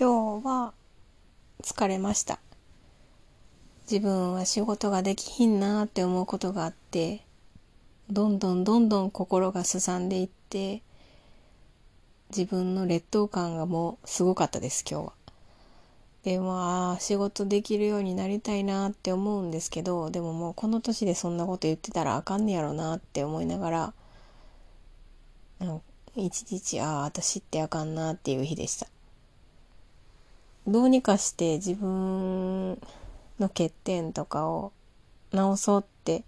今日は疲れました。自分は仕事ができひんなーって思うことがあって、どんどん心がすさんでいって、自分の劣等感がもうすごかったです、今日は。で、まあ仕事できるようになりたいなって思うんですけど、でももうこの年でそんなこと言ってたらあかんねやろなって思いながら、一日私ってあかんなっていう日でした。どうにかして自分の欠点とかを直そうって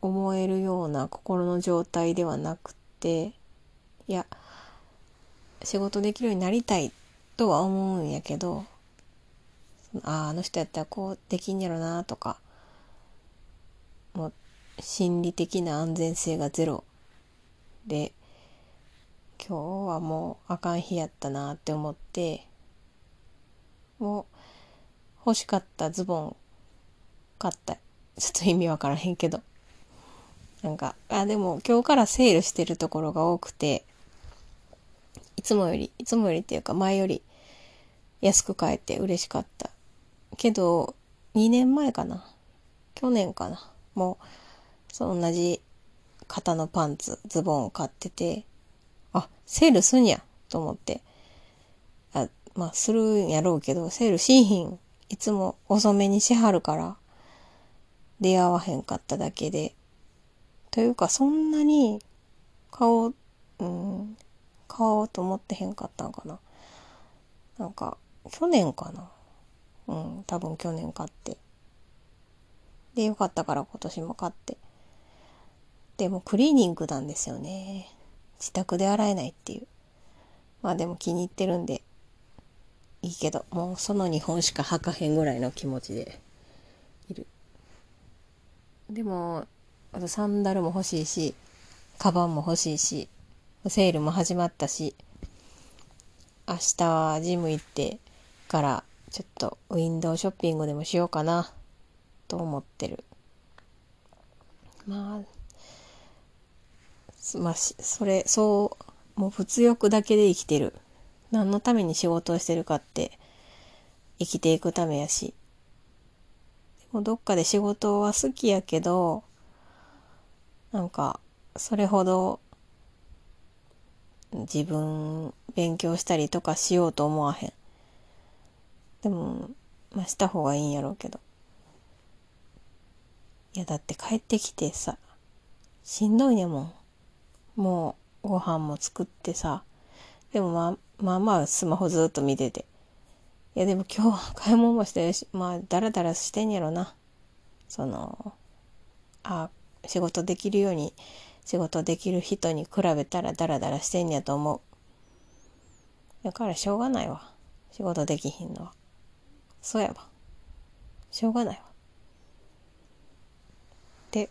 思えるような心の状態ではなくて、いや仕事できるようになりたいとは思うんやけど、あの人やったらこうできんやろなとか、もう心理的な安全性がゼロで、今日はもうあかん日やったなって思って、もう欲しかったズボン買った。ちょっと意味わからへんけど、でも今日からセールしてるところが多くて、いつもよりっていうか前より安く買えて嬉しかったけど、去年かなもうその同じ型のパンツズボンを買ってて、セールすんやと思って、するんやろうけど、セールしんひん、いつも遅めにしはるから出会わへんかっただけで、というかそんなに買おうと思ってへんかったんかな。去年かな、多分去年買って、でよかったから今年も買って、でもクリーニングなんですよね、自宅で洗えないっていう。でも気に入ってるんでいいけど、もうその2本しか履かへんぐらいの気持ちでいる。でもあとサンダルも欲しいし、カバンも欲しいし、セールも始まったし、明日はジム行ってからちょっとウィンドウショッピングでもしようかなと思ってる。もう物欲だけで生きてる。何のために仕事をしてるかって生きていくためやし、でもどっかで仕事は好きやけど、それほど自分勉強したりとかしようと思わへん。でもした方がいいんやろうけど、いやだって帰ってきてさしんどいねもん。もうご飯も作ってさ、でもまあスマホずっと見てて、いやでも今日は買い物もしてるし、ダラダラしてんやろな。仕事できるように、仕事できる人に比べたらダラダラしてんやと思う。だからしょうがないわ、仕事できひんのは。そうやわ、しょうがないわ。で、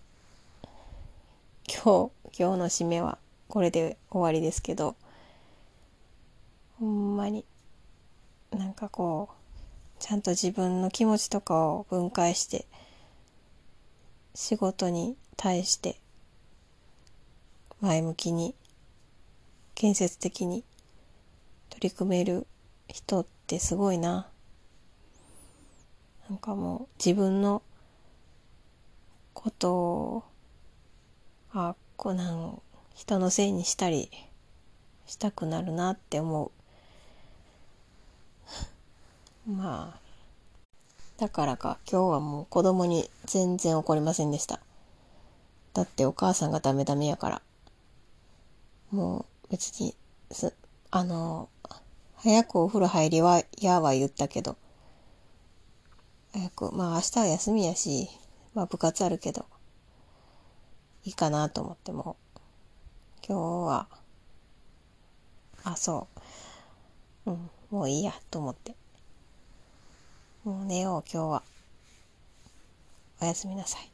今日の締めはこれで終わりですけど、ほんまにちゃんと自分の気持ちとかを分解して、仕事に対して前向きに建設的に取り組める人ってすごいな。もう自分のことを人のせいにしたりしたくなるなって思う。だからか今日はもう子供に全然怒りませんでした。だってお母さんがダメダメやから、もう別に早くお風呂入りはやは言ったけど、早く明日は休みやし、部活あるけどいいかなと思って、も今日はもういいやと思って、もう寝よう今日は。おやすみなさい。